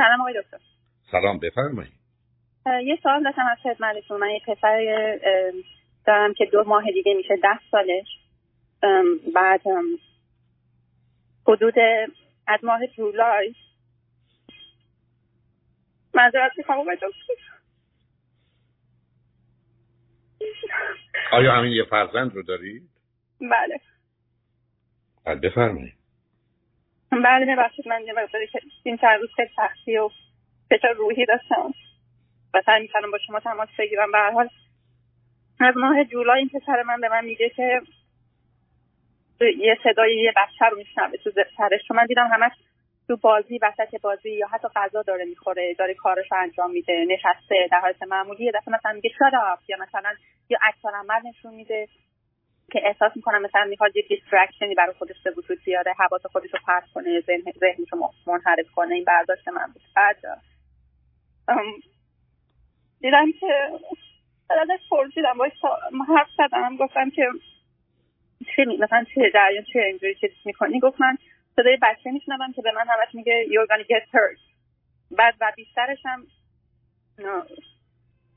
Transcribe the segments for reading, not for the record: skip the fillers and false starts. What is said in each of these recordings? سلام آقای دکتر. سلام، بفرمایید. یه سوال داشتم از خدمتتون. من یه پسر دارم که 2 ماه دیگه میشه 10 سالش. بعد حدود از ماه جولای معذرت میخوام آقای دکتر. آیا همین یه فرزند رو دارید؟ بله. بفرمایید. بله ببخشید، من یه مقداری که این 4 روز خیلی سختی و فشار روحی داشتم و سعی می‌کردم با شما تماس بگیرم. به هر حال از ماه جولای این پسر من به من میگه که یه صدای یه بچه رو میشنوه تو سرش. من دیدم همش تو بازی، وسط بازی یا حتی غذا داره میخوره، داره کارش رو انجام میده، نشسته در حالت معمولیه. دفعه مثلا میگه شاداب یا مثلا یه اکثر عمل نشون میده که احساس میکنم مثلا میخواد یه دیسترکشنی برای خودش به وجود بیاره، حواس خودش رو پرت کنه، ذهنش رو منحرف کنه. این برداشت من بود. بعد دیدم که ازش پرسیدم، باید حرف زدم، گفتم که مثلا چه جریان، چه اینجوری چیز میکنی؟ گفت من صدای بچه میشنوم که به من همش میگه you're gonna get hurt. بعد و بیشترش هم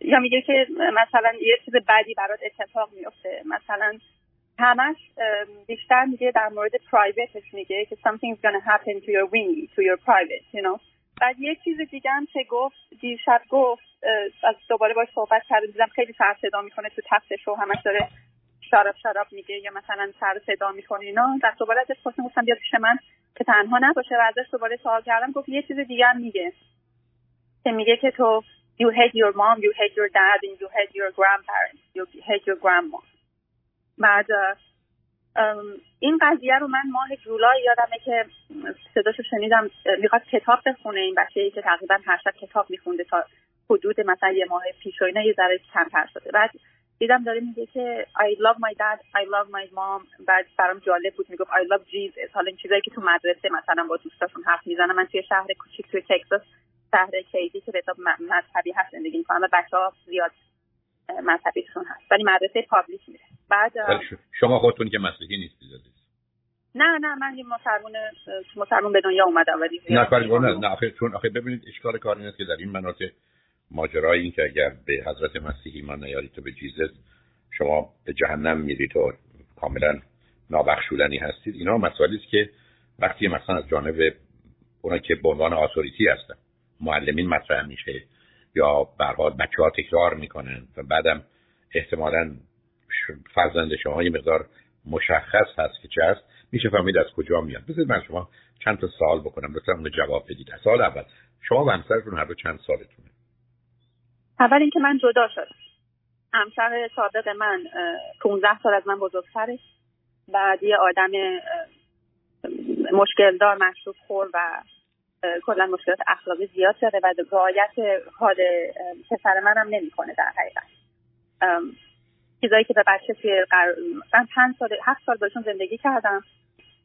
یا میگه که مثلا یه چیز بدی برات اتفاق میفته، مثلا همش بیشتر میگه در مورد پرایویتش، میگه که something's gonna happen to your wing, to your private, you know. بعد یه چیز دیگه هم که گفت، دیشب گفت، از دوباره باش صحبت کردم، دیدم خیلی سر صدا میکنه تو تختش رو، همش داره شاراب شاراب میگه یا مثلا سر صدا میکنه اینا. در دوباره ازش خواستم، گفتم بیا پیش من که تنها نباشه و ازش دوباره سوال کردم. گفت یه چیز دیگه هم میگه که میگه که تو you hate your mom, you hate your dad, and you hate your grandparents, you hate your grandma. بعد این قضیه رو من ماه جولای یادمه که صداشو شنیدم، میخواد کتاب بخونه. این بچه‌ای که تقریبا هر شب کتاب میخونده تا حدود مثلا یه ماه پیش و اینا، یه ذره کمتر شده. بعد دیدم داره میگه که I love my dad, I love my mom. بعد برام جالب بود، میگفت I love Jesus. حالا این چیزایی که تو مدرسه مثلا با دوستاشون حرف میزنه. من توی شهر کوچیک توی تگزاس، شهر کیدی که به حساب مذهبی هست زندگی می‌کنم و بچه‌ها زیاد مذهبیشون هست، ولی مدرسه پابلیک میره. بعد شما خودتون که مسیحی نیستید؟ نه من یه مسلمون به دنیا اومدم ولی نه آخه ببینید اشکال کار اینه که در این مناطق ماجرای این که اگر به حضرت مسیح ایمان نیارید تو به جیزس، شما به جهنم میرید و کاملا نابخشودنی هستید. اینا مسائلی است که وقتی مثلا از جانب اونایی که به عنوان اتوریتی هستن، معلمین مطرح میشه یا به هر حال بچه‌ها تکرار میکنن و بعدم احتمالاً فرزند شما یه مقدار مشخص هست که چه هست، میشه فهمید از کجا میاد. بذارید من شما چند تا سوال بکنم، لطفاً اون جواب بدید. سوال اول، شما و همسرتون هر دو چند سالتونه؟ اول اینکه من جدا شدم. همسر سابق من 15 سال از من بزرگتره. بعد یه آدم مشکل دار، مشروب خور و کلا مشکلات اخلاقی زیاد داره و رعایت حال پسر منم نمیکنه. در حقیقت چیزایی که به بچه توی من 5 سال 7 سال باشون زندگی کردم،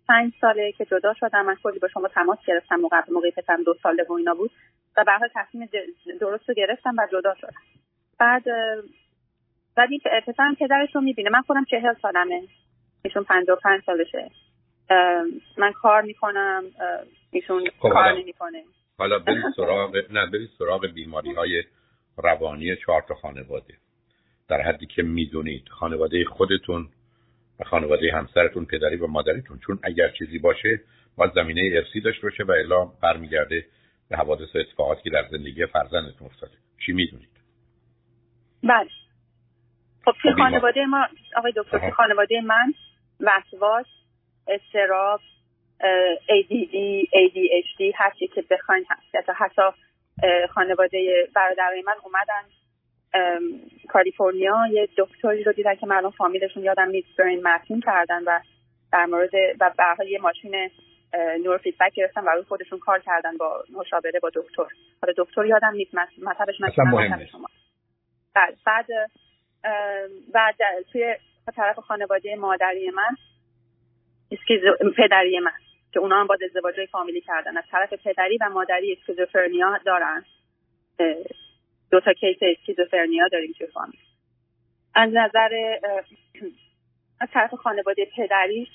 5 ساله که جدا شدم. من کلی با شما تماس گرفتم موقعی پسرم 2 ساله و اینا بود و به هر حال تصمیم درست رو گرفتم و جدا شدم. بعد ولی پسرم پدرش رو میبینه. من خودم 40 سالمه، ایشون 55 سالشه. من کار میکنم، ایشون کار نمیکنه. حالا برید سراغ بیماری‌های روانی 4 تا خانواده در حدی که میدونید، خانواده خودتون و خانواده همسرتون، پدری و مادریتون، چون اگر چیزی باشه باز زمینه ارثی داشته باشه و الا برمیگرده به حوادث و اتفاقاتی که در زندگی فرزندتون افتاده. چی میدونید؟ بله. خب تو خانواده ما آقای دکتر، خانواده من وسواس، استراب، ADD، ADHD، هر چی که بخواین هست. حتی خانواده برادرای من اومدن کالیفرنیا، یه دکتری رو دیدن که معلوم فامیلشون یادم نیست، برین مارتین کردن و در مورد و به هر حال یه ماشین نور فیدبک گرفتن و روی خودشون کار کردن با مشاوره با دکتر. حالا دکتر یادم نیست، مطلبش من مهم نیست. بعد و توی طرف خانواده مادری من پدری من که اونا هم با ازدواجای فامیلی کردن، از طرف پدری و مادری اسکیزوفرنیا دارن. 2 تا کیس اسکیزوفرنیا داریم توی فامیل. از نظر از طرف خانواده پدریش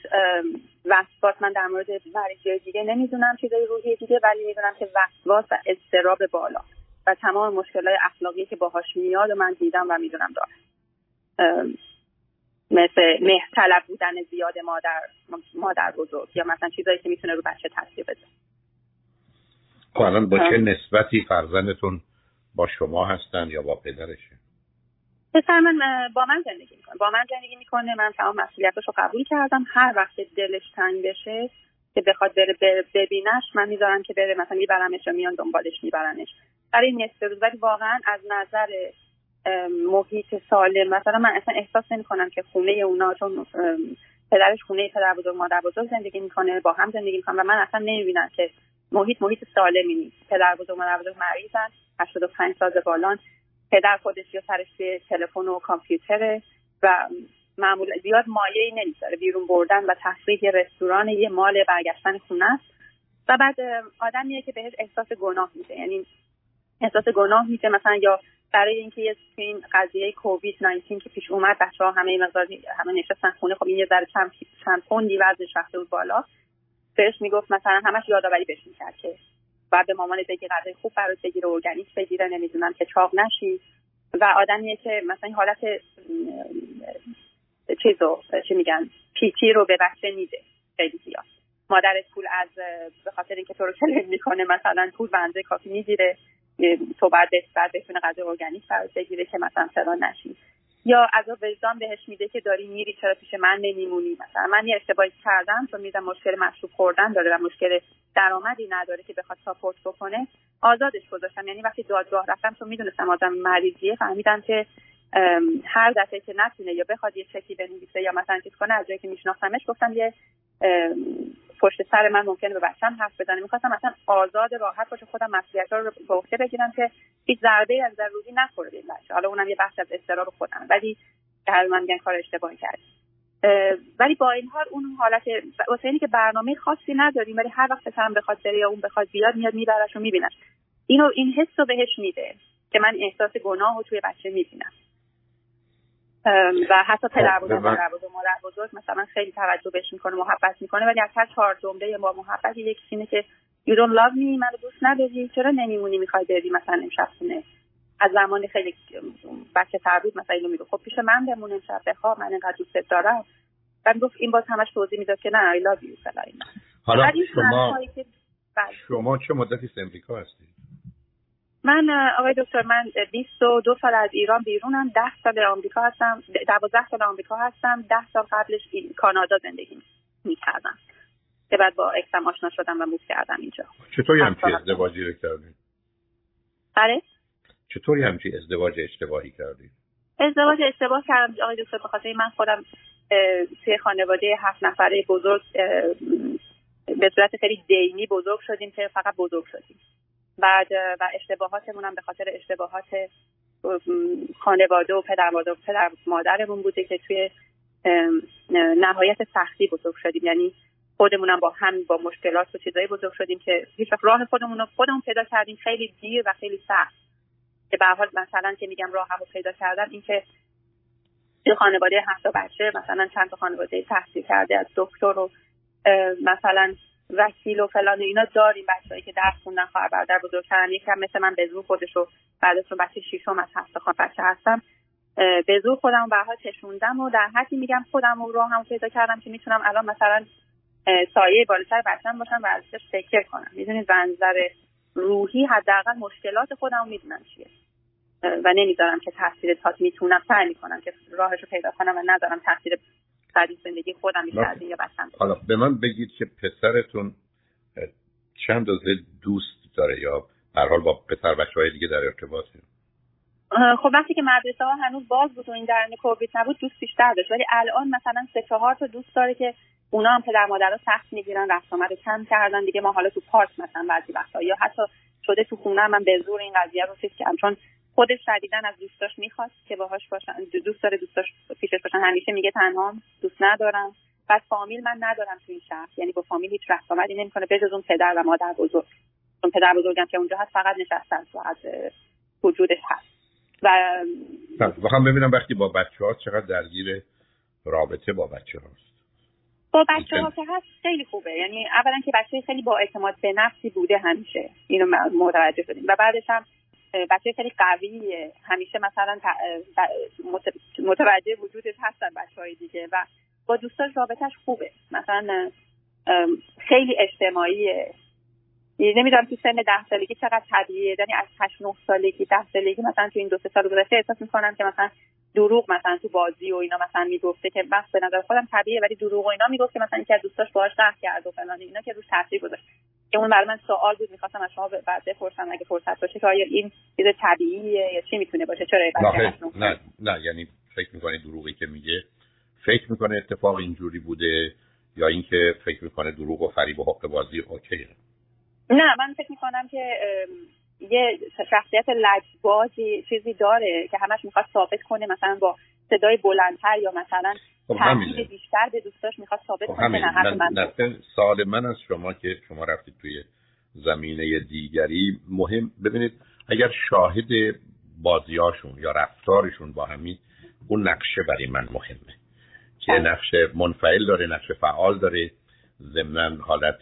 وسواس، من در مورد مریضی دیگه نمیدونم چیزای روحی دیگه، ولی میدونم که وسواس و اضطراب بالا و تمام مشکلات اخلاقی که باهاش میاد و من دیدم و میدونم داره، مثل مهرطلب بودن زیاد مادر بزرگ یا مثلا چیزایی که میتونه رو بچه تاثیر بذاره. الان با چه نسبتی فرزندتون با شما هستن یا با پدرشه؟ پسر من با من زندگی میکنه. من تمام مسئولیتش رو قبول کردم. هر وقت دلش تنگ بشه که بخواد بره ببینش، من میذارم که بره، مثلا میبرمش و میان دنبالش میبرنش برای نصف روز. ولی واقعا از نظر محیط سالم، مثلا من اصلا احساس نمی‌کنم که خونه اونا، چون پدرش خونه پدر بزرگ مادر بزرگ زندگی میکنه، با هم زندگی میکنن و من اصلا نمیبینم که محیط سالمی نیست. پدر بزرگ مادر بزرگ مریضن، 85 سال بالان، پدر خودش یا سرش به تلفن و کامپیوتره و معمولا زیاد مایه‌ای نمیذاره بیرون بردن و تفریح رستوران یه مال برگشتن خونه است. و بعد آدمیه که بهش احساس گناه میشه، یعنی احساس گناه میشه مثلا، یا برای اینکه یه این قضیه کووید 19 که پیش اومد، بچه‌ها همه نشستن خونه، خب این یه ذره چند پوندی وزنش رفته بود بالا. بهش میگفت مثلا همش یادآوری بهش میکرد که بعد به مامانت بگی غذای خوب برات بگیره، ارگانیک بگیره، نمیدونم که چاق نشی. و آدمیه که مثلا حالت پیتی رو به بچه میده خیلی زیاد. مادرت پول از به خاطر اینکه تو رو کلم میکنه مثلا پول بنده کافی میگیره، تو بعد بتونه غذای ارگانیک برات بگیره که مثلا فلان نشی. یا عذاب وجدان بهش میده که داری میری چرا پیش من نمیمونی، مثلا من یه اشتباهی کردم چون میدم مشکل مشروب خوردن داره و مشکل درآمدی نداره که بخواد ساپورت بکنه، آزادش گذاشتم. یعنی وقتی دادگاه رفتم چون میدونستم آدم مریضیه، فهمیدم که هر دفعه که نتونه یا بخواد یه چکی بنویسه یا مثلا چیز کنه، از جایی که میشناختمش گفتم یه پشت سر من ممکنه به بچه‌م حرف بزنه، میخواستم مثلا آزاد راحت باشه، خودم مسئولیت‌ها رو به عهده بگیرم که هیچ ضربه‌ای از روزی نخوره به بچه. حالا اونم یه بحث از اضطراب خودم، ولی هر من میگن کار اشتباهی کرد. ولی با این حال اون حالت واسه اینکه برنامه خاصی نداریم، ولی هر وقت هم بخواد بره یا اون بخواد بیاد، میاد میبرش و میبینه. این حس رو بهش میده که من احساس گناه رو توی بچه میبینم. و حتی پدر بزرگ مادر بزرگ مثلا خیلی توجه بهش میکنه، محبت میکنه، ولی از هر چهار جمله با محبت یک اینه که you don't love me، منو دوست نداری، چرا نمیمونی میخوای بری مثلا امشب خونه. از زمان خیلی بچه تعبید مثلا اینو میگه خب پیش من بمون امشب بخواب، من اینقدر دوست دارم. بعد گفت این باز همش توضیح میداد که نه I love you فلا اینا. حالا شما چه مدتی از امریکا هستید؟ من آقای دکتر، من 22 سال از ایران بیرونم، 10 سال آمریکا هستم، 12 سال آمریکا هستم. 10 سال قبلش کانادا زندگی می‌کردم که بعد با اکسم آشنا شدم و موف کردم اینجا. چطوری همچی ازدواج اشتباهی کردی؟ ازدواج اشتباه کردم آقای دکتر به خاطر من خودم توی خانواده 7 نفره بزرگ به صورت خیلی دینی بزرگ شدیم که فقط بزرگ شدیم. بعد و اشتباهاتمون هم به خاطر اشتباهات خانواده و پدر مادرمون بوده که توی نهایت سختی بزرگ شدیم. یعنی خودمون هم با مشکلات و چیزایی بزرگ شدیم که هیچ وقت راه خودمون پیدا کردیم، خیلی دیر و خیلی سخت. که به هر حال مثلا که میگم راهمو پیدا کردم، این که توی خانواده 7 تا بچه مثلا چند تا خانواده تحصیل کرده از دکتر و مثلا وکیل و فلان و اینا داریم، بچه‌ای که درس خوندن، خواهر برادر بزرگترن، یکم مثل من به زور خودشو بعدشون بچه شیشم از 7 تا بچه هستم، به زور خودم به هر تشوندم و در حدی میگم خودم رو راهم پیدا کردم که میتونم الان مثلا سایه بالاتر بچه‌م باشم و ازش فکر کنم. میدونید منظر روحی حداقل مشکلات خودم میدونم چیه و نمیذارم که تاثیر ذات، میتونم سعی میکنم که راهشو پیدا کنم و نذارم تاثیر سادی زندگی خودم می‌کردین یا بچه‌م. حالا به من بگید که پسرتون چند تا دوست داره یا به هر حال با پسر بچه‌های دیگه در ارتباطه؟ خب وقتی که مدرسه ها هنوز باز بود و این درن کووید نبود، دوست بیشتر داشت، ولی الان مثلا 3-4 تا دوست داره که اونا هم پدر مادرها سخت می‌گیرن، رفت آمد کم کردن دیگه. ما حالا تو پارک مثلا بعضی وقتا یا حتی شده تو خونه من به زور این قضیه رو فکر کردم، چون خودش شدیداً از دوستاش میخواد که باهاش باشن، دوست داره دوستاش پیشش باشن. همیشه میگه تنهام، دوست ندارم، بعد فامیل من ندارم تو این شهر، یعنی با فامیل هیچ رفت آمدی نمیکنه به جز اون پدر و مادر بزرگ. اون پدر بزرگم که اونجا هست فقط نشستن و از وجودش هست. و بخوام ببینم وقتی با بچه‌ها چقدر درگیر رابطه با بچه هاست. با بچه ها که هست خیلی خوبه، یعنی اولا که بچه خیلی با اعتماد به نفسی بوده همیشه، اینو متوجه شدیم، و بعدش هم بچه خیلی قویه، همیشه مثلا متوجه وجودش هستن بچه های دیگه و با دوستاش رابطهش خوبه، مثلا خیلی اجتماعیه. نمیدونم تو سن 10 سالگی چقدر طبیعیه، یعنی از 8-9 سالگی 10 سالگی مثلا تو این 2-3 سال گذشته احساس می‌کنم که مثلا دروغ مثلا تو بازی و اینا مثلا میگفته که بس به نظر خودم طبیعیه، ولی دروغ و اینا میگفت که مثلا اینکه از دوستاش باهاش قهر کرد و فلان، اینا که روش تاثیر گذاشت. که اون برای من سوال بود، می‌خواستم از شما بپرسم اگه فرصت باشه که آیا این چیز طبیعیه یا چی میتونه باشه؟ چرا نه یعنی فکر می‌کنه دروغی که میگه فکر می‌کنه اتفاق اینجوری بوده یا اینکه فکر می‌کنه دروغ و فریب و حق بازی اوکیه؟ نه، من فکر میکنم که یه شخصیت لجبازی چیزی داره که همش میخواد ثابت کنه، مثلا با صدای بلندتر یا مثلا تاکید بیشتر به دوستاش میخواد ثابت کنه. نه سوال من از شما که شما رفتید توی زمینه دیگری مهم، ببینید اگر شاهد بازیاشون یا رفتارشون با همین، اون نقشه برای من مهمه که نقشه منفعل داره، نقشه فعال داره، ضمن حالت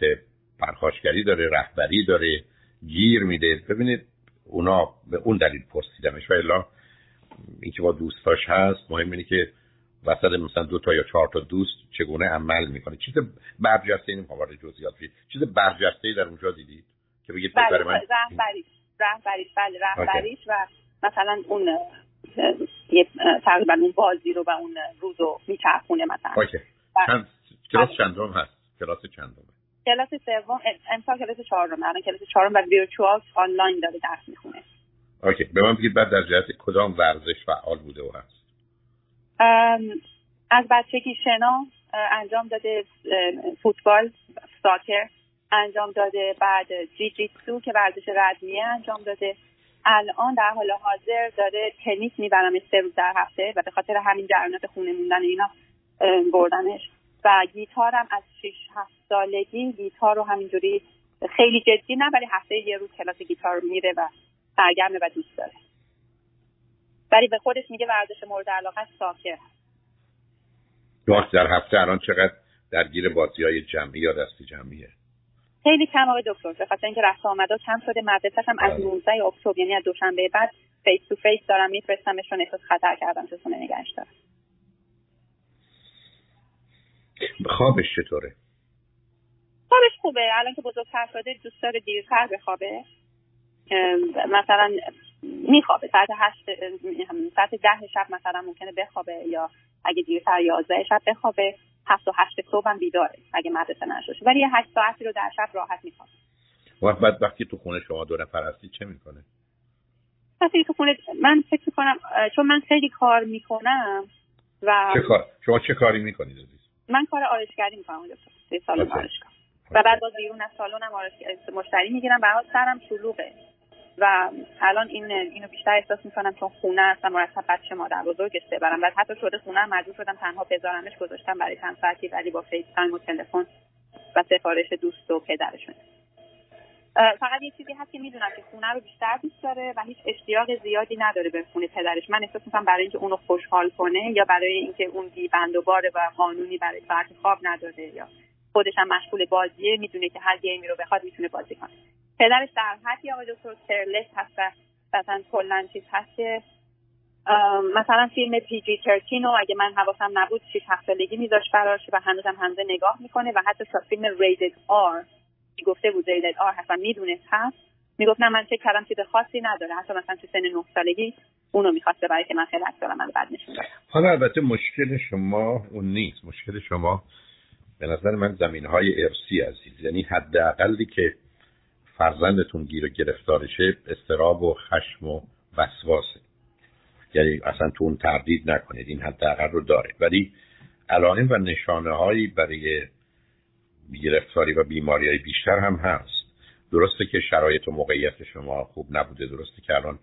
پرخاشگری داره، رهبری داره، گیر میده. ببینید اونا به اون دلیل پرسیدمش، و الا این که با دوستاش هست مهم اینه که وسط مثلا 2 تا یا 4 تا دوست چگونه عمل میکنه. چیز برجسته‌ای نمیخوام وارد جزئیات بشم، چیز برجسته‌ای در اونجا دیدید که بگید پسر من رهبریش بله رهبریش و مثلا اون یه تقریبا اون بازی رو و اون روزو میچرخونه مثلا. اوکی. کلاس چندم هست؟ کلاس 3 امسال کلاس 4، الان کلاس 4 و ویرچوال آنلاین داره درس میخونه. اوکی، به من بگید بعد در جهت کدام ورزش فعال بوده و هست؟ از بچگی شنا انجام داده، فوتبال، ساکر انجام داده، بعد جیجیتسو که ورزش ردمیه انجام داده. الان در حال حاضر داره تنیس میبرم 3 روز در هفته و به خاطر همین جریانات خونه موندن اینا بردنش. و گیتارم از 6-7 سالگی گیتار رو همینجوری خیلی جدی نه، ولی هفته یه روز کلاس گیتار میره و سرگرمه و دوست داره، ولی به خودش میگه ورزش مورد علاقه ساکر. در هفته الان چقدر درگیر بازی‌های جمعی یا دستی جمعیه؟ خیلی کم آقای دکتر، به خاطر اینکه رفت آمدها کم شده. مدرسه هم از 19 اکتبر یعنی از دوشنبه بعد فیس تو فیس دارم میفرستمشون، احساس خطر کردم تو خونه نگاش دارم. خوابش چطوره؟ خوابش خوبه، الان که بزرگتر شده دوست داره دیرتر بخوابه، مثلا میخوابه ساعت 10 شب مثلا ممکنه بخوابه، یا اگه دیرتر 11 شب بخوابه. 7 و 8 صبح هم بیداره اگه مدرسه نشه، ولی 8 ساعتی رو در شب راحت میخوابه. بعد وقتی تو خونه شما 2 نفر هستید چه میکنه؟ وقتی تو خونه من فکر میکنم چون من خیلی کار میکنم و شما چه کاری میکنید؟ من کار آرایشگری می‌کنم، یه سالن آرایشگاه و بعد باز بیرون از سالنم مشتری می‌گیرم. برای سرم شلوغه و الان اینو بیشتر احساس می‌کنم چون خونه هستم، مرتب بچه مادر بزرگش ببرم و حتی شده خونه مجبور شدم تنها بذارمش، گذاشتم برای چند ساعتی ولی با فیس تایم و تلفن و سفارش دوست و پدرشون. فقط یه چیزی هست که میدونم که خونه رو بیشتر دوست داره و هیچ اشتیاق زیادی نداره به خونه پدرش. من احساس می‌کنم برای اینکه اونو خوشحال کنه یا برای اینکه اون گیبند و باره و قانونی برای ساعت خواب نداره یا خودش هم مشغول بازیه، میدونه که هر گیمی رو بخواد میتونه بازی کنه. پدرش در حدی آقای دکتر سرلس هست و مثلا کلا چیز هست که مثلا فیلم PG-13 اگه من حواسم نبود 6-7 سالگی میذاشت براش و هنوزم نگاه میکنه و حتی فیلم ریتد آر گفته بود ریتد آر هست و میدونست هست، میگفت نه من چه کردم چیز خاصی نداره، حتی مثلا تو سن 9 سالگی اونو میخواسته برای که من خیلی اکثرا منو بد نشون داد. حالا البته مشکل شما اون نیست، مشکل شما به نظر من زمینهای ارثی عزیز، یعنی حداقلی که فرزندتون گیر و گرفتارشه اضطراب و خشم و وسواسه، یعنی اصلا تو اون تردید نکنید این حداقل رو داره، ولی علائم و نشانه‌هایی برای گرفتاری و بیماری‌های بیشتر هم هست. درسته که شرایط و موقعیت شما خوب نبوده، درسته که الان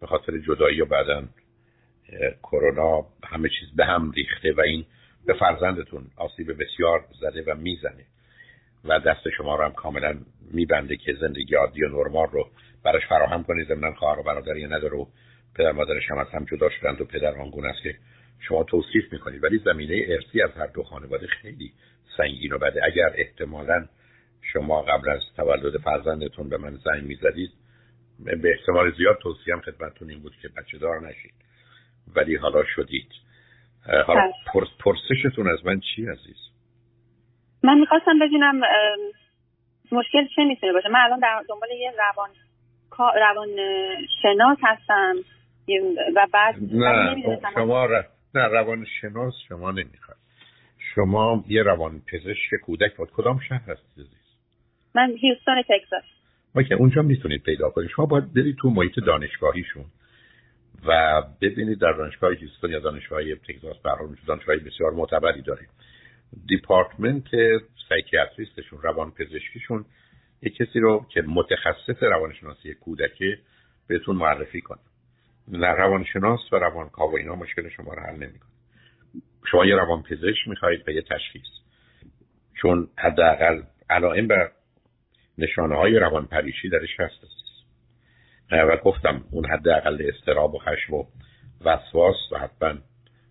به خاطر جدایی و بعداً کرونا همه چیز به هم ریخته و این به فرزندتون آسیب بسیار زده و میزنه و دست شما رو هم کاملاً میبنده که زندگی عادی و نرمال رو براش فراهم کنید. ضمن خواهر و برادری نداره و پدر مادرش هم از هم جدا شدند و پدر آنگونه است که شما توصیف میکنید، ولی زمینه ارثی از هر دو خانواده خیلی سنگین و بده. اگر احتمالاً شما قبل از تولد فرزندتون به من زنگ میزدید، به احتمال زیاد توصیه‌ام خدمتتون این بود که بچه‌دار نشید، ولی حالا شدید. حالا پرسشتون از من چی عزیز؟ من میخواستم بدونم مشکل چه میتونه باشه. من الان در دنبال یه روان شناس هستم و بعد نه روان شناس شما نمیخواد، شما یه روان پزشک کودک بود. کدام شهر هستید عزیز؟ من هیوستون تگزاس. اوکی، اونجا میتونید پیدا کنید. شما باید برید تو محیط دانشگاهیشون و ببینید در دانشگاه هیوستون یا دانشگاه تگزاس، به هر حال دانشگاه بسیار معتبری داره، دیپارتمنت سایکیاتریستشون، روان پزشکیشون، یک کسی رو که متخصص روانشناسی کودکه بهتون معرفی کنه. نه روانشناس و روانکاو اینا مشکل شما رو حل نمیکنه. شما یه روانپزشک میخواید به یه تشخیص، چون حداقل علائم و نشانه‌های روانپریشی درش هست. و گفتم اون حداقل اضطراب و خشم و وسواس و حتما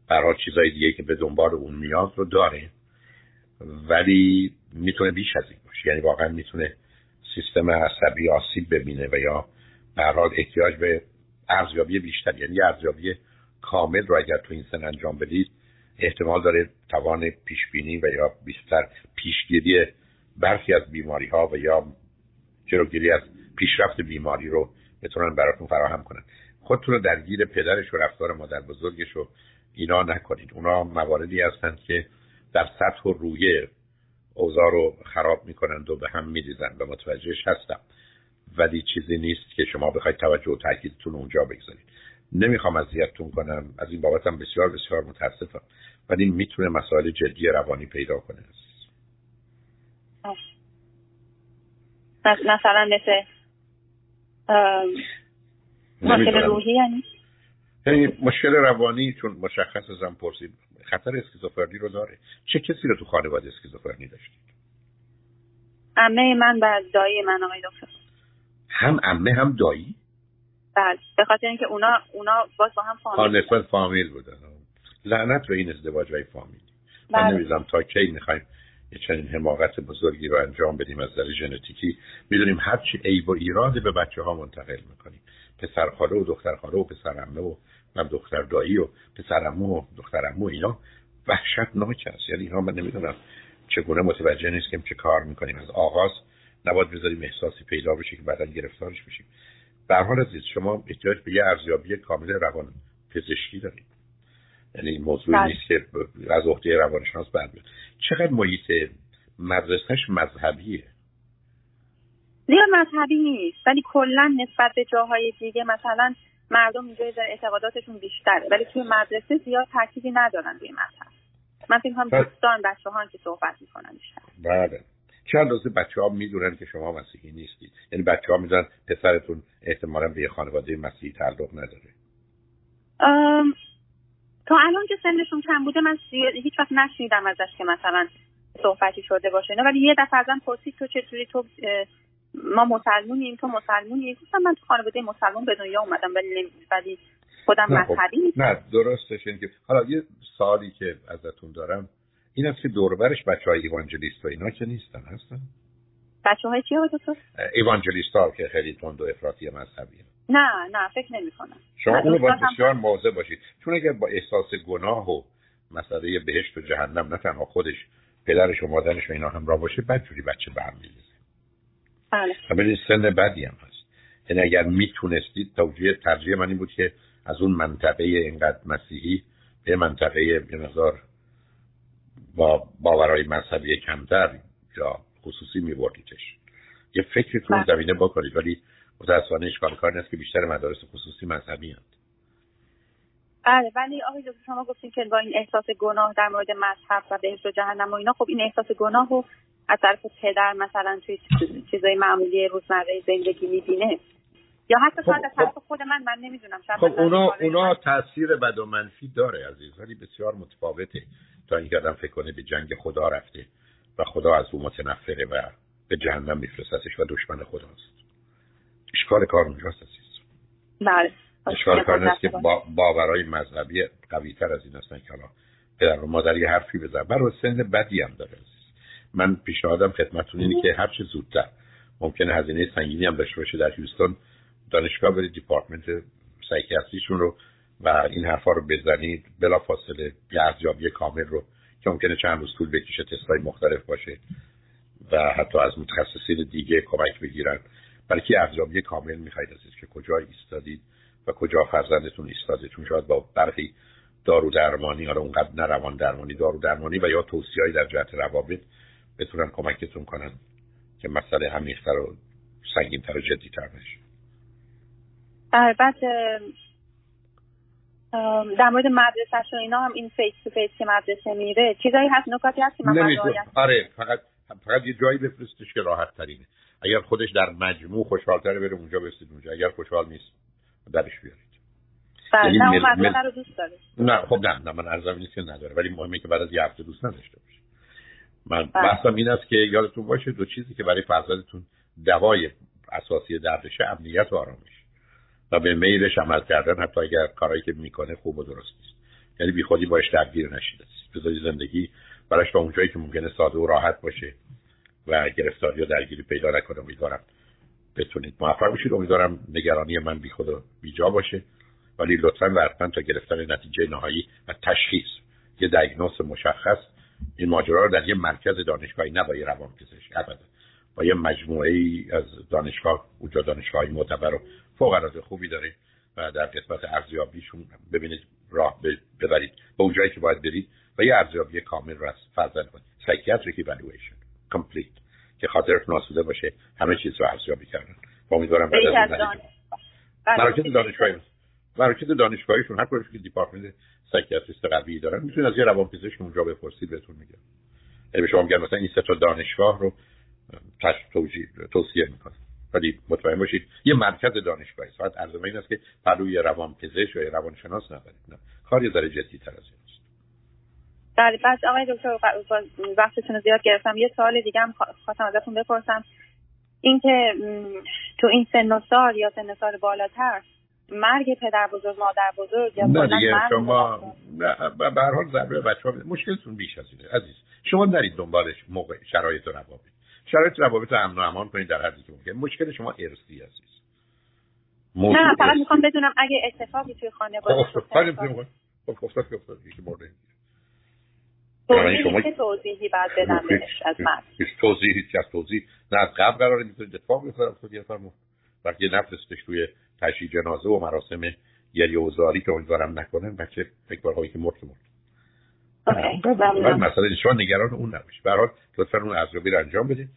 برای چیزای دیگه که به دنبال اون میاد رو داره، ولی میتونه بیش از این باشه. یعنی واقعا میتونه سیستم عصبی آسیب ببینه و یا به هر حال احتیاج به ارزیابی بیشتر، یعنی ارزیابی کامل رو اگر تو این سن انجام بدید احتمال داره توان پیشبینی و یا بیشتر پیشگیری برخی از بیماری ها و یا جلوگیری از پیشرفت بیماری رو بتونن براتون فراهم کنن. خودتون رو درگیر پدرش و رفتار مادر بزرگش و اینا نکنید. اونا مواردی هستن که در سطح و رویه اوضاع رو خراب میکنند و به هم میریزن و متوجهش هستم، ولی چیزی نیست که شما بخواید توجه و تاکیدتون اونجا بگذارید. نمیخوام اذیتتون کنم، از این بابتم بسیار بسیار متاسفم، ولی میتونه مسائل جدی روانی پیدا کنه. مثلا مثل مشکل روحی، یعنی مشکل روانی، چون مشخص ازم پرسید خطر اسکیزوفرنی رو داره. چه کسی رو تو خانواده اسکیزوفرنی داشتید؟ عمه من و دایی من آقای دکتر. هم عمه هم دایی؟ بله، به خاطر اینکه اونا باز با هم فامیل بودن. فامیل بودن. لعنت به این ازدواج های فامیلی. من نمی‌دونم تا کی می‌خوایم یه چنین حماقت بزرگی رو انجام بدیم. از نظر ژنتیکی می‌دونیم هر چی عیب و ایراد به بچه‌ها منتقل می‌کنیم. پسر خاله و دختر خاله و پسر عمه و دختر دایی و پسر عمو و دختر عمو، اینا وحشتناک است. یعنی اینا من نمی‌دونم چگونه متوجه نیست که چه کار می‌کنیم. از آغاز نباید بذاریم احساسی پیدا بشه که بعداً گرفتارش بشیم. به هر حال عزیز، شما احتیاج به یه ارزیابی کامل روان پزشکی دارید. یعنی موضوعی نیست که از عهده روانشناس برمیاد. چقدر محیط مدرسهش مذهبیه؟ زیاد مذهبی نیست، ولی کلا نسبت به جاهای دیگه مثلا مردم اینجا اعتقاداتشون بیشتره، ولی توی مدرسه زیاد تأکیدی ندارن روی مذهب. من فکر می‌کنم دوستان بچه‌ها که صحبت می‌کنن بیشتر. بله. چند روز بچه‌ها می‌دونن که شما مسیحی نیستید. یعنی بچه‌ها می‌دونن پسرتون احتمالاً به خانواده مسیحی تعلق نداره. تا الان که سنشون کم بوده من هیچ وقت نشنیدم ازش که مثلا صحبتی شده باشه. نه، ولی یه دفعه ازم پرسید تو چطوری، تو ما مسلمونیم، تو مسلمونی؟ گفتم من تو خانواده مسلمان به دنیا اومدم، ولی خودم مذهبی نیستم. نه، درستش اینه که حالا یه سوالی که ازتون دارم این است که دور و برش بچه‌های ایوانجلیست و اینا که نیستن، هستن؟ بچه‌های چی دکتر؟ ایوانجلیستا که خیلی تند و افراطی مذهبیه. نه فکر نمی‌کنم. شما اون رو باید بسیار مواظب باشید، چون اگر با احساس گناه و مسئله بهشت و جهنم نه تنها خودش، پدرش و مادرش و اینا همراه باشه، بدجوری بچه به هم می‌ریزه. بله. همین سن بدی هم هست. یعنی اگر میتونستید، ترجیح من این بود که از اون منطقه اینقدر مسیحی به منطقه به مقدار با باورهای مذهبی کمتر یا خصوصی می‌بردیدش. یه فکری تو زمینه بکنید، ولی متأسفانه اشکال کار نیست که بیشتر مدارس خصوصی مذهبی هست. بله، ولی آقای دکتر شما گفتین که با این احساس گناه در مورد مذهب و بهشت و جهنم و اینا، خب این احساس گناه رو از طرف پدر مثلا توی چیزای معمولی روزمره زندگی می‌بینه، یا حتی شاید از طرف خود من نمی‌دونم. خب اونا تاثیر بد و منفی داره عزیز، ولی بسیار متفاوته تا اینکه آدم فکر کنه به جنگ خدا رفته و خدا از او متنفره و به جهنم می‌فرستش و دشمن خداست. اشکال کار اونجاست عزیز. بله. اشکال کار نیست که باورهای مذهبی قوی تر از این هستن که حالا پدر و مادر یه حرفی بزن. برای سن بدی هم داره. من پیشنهادم خدمتتون اینه که هرچه زودتر ممکنه، هزینه سنگینی هم داشته باشه، در هیوستون دانشگاه برید، دیپارتمنت سایکیاتریشون رو و این حرفا رو بزنید بلا فاصله، یه ارزیابی کامل رو که ممکنه چند روز طول بکشه، تست‌های مختلف باشه و حتی از متخصصین دیگه کمک بگیرن. بلکه ارزیابی کامل می‌خواید از اینکه کجا ایستادید و کجا فرزندتون ایستاده، چون شاید با برخی دارو درمانی، حالا اونقدر نه روان درمانی، دارو درمانی و یا توصیه‌ای در جهت روابط بتونن کمکتون کنن که مسئله عمیق‌تر و سنگین‌تر و جدی‌تر بشه. البته در مورد مدرسه و اینا هم این فیس تو فیس که مدرسه میره چیزایی هست، نکاتی هست که من رعایت. آره، فقط یه جایی بفرستش که راحت ترینه. اگر خودش در مجموع خوشحال‌تره بره اونجا بفرستید اونجا، اگر خوشحال نیست درش بیارید. یعنی مدرسه رو دوست داره. نه خب نه من ارزش نیست که نداره، ولی مهمه که بعد از یه هفته دوست نداشته باشه. من بحثم این است که یادتون باشه دو چیزی که برای فرزندتون دوای اساسی دردشه، امنیت و آرامش. و به میلش عمل کردن حتی اگر کارهایی که میکنه خوب و درست نیست. یعنی بی خودی باش درگیر نشید. بذاری زندگی براش تا اونجایی که ممکنه ساده و راحت باشه و گرفتاری و درگیری پیدا نکنه. امیدوارم بتونید موفق بشید. امیدوارم نگرانی من بی خود و بی جا باشه، ولی لطفاً و حتماً تا گرفتن نتیجه نهایی و تشخیص، یه دیاگنوز مشخص، این ماجرا رو در یه مرکز دانشگاهی نه با یه روانپزشک، البته با یه مجموعه‌ای از دانشگاه، اونجا دانشگاه‌های معتبر و فوق‌العاده خوبی داره و در قسمت ارزیابیشون ببینید راه ببرید به اونجایی که باید برید و یه ارزیابی کامل رو فرضاً کنید. سایکیاتریک ایوالویشن کامپلیت که خاطرتون آسوده باشه، همه چیز رو ارزیابی کردن. امیدوارم بعد از این مراکز دانشگاهیشون هر کدومش که دیپارتمنت سایکیاتریست قوی دارن، میتونید از یه روانپزشک اونجا بپرسید، بهتون میگه. یعنی به شما میگن مثلا این سه تا دانشگاه رو توصیه میکنم، ولی مطمئن باشید یه مرکز دانشگاهی است. ارزش این است که پلوی روانپزشک یا روانشناس نبرید، نه، کار یه ذره جدی‌تر از این است. بله، پس آقای دکتر وقتتون رو زیاد گرفتم. یه سوال دیگه هم خواستم ازتون بپرسم، اینکه تو این سن سال یا سن سال بالاتر مرگ پدر بزرگ مادر بزرگ یا مثلا شما به هر حال ضربه بچه‌ها مشکلتون بیش از اینه عزیز. شما نرید دنبالش، موقع شرایط روابط، شرایط روابط امن و امان کنید در حدی که ممکن. مشکل شما ارثی عزیز. نه، فقط میخوام بدونم اگه اتفاقی توی خانواده افتاد که مرده، شما چه توضیحی باید بدم بهش از مرد؟ توضیحی نه از قبل قراره میتونید اتفاق بیفته یا فرمو وقتی نفرستش توی تشییع جنازه و مراسم گریه و زاری که امیدوارم نکنن بچه، فکر برهایی که مرد. مثلا شما نگران اون نباشید. به هر حال لطفاً اون ارزیابی رو انجام بدید.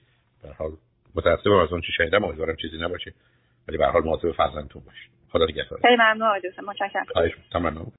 به هر حال متأسفم از اون چی شنیدم، امیدوارم چیزی نباشه، ولی به هر حال مواظب فرزندتون باشید. خدا نگهدار. خیلی ممنون آقای دکتر، متشکرم. خواهش می‌کنم.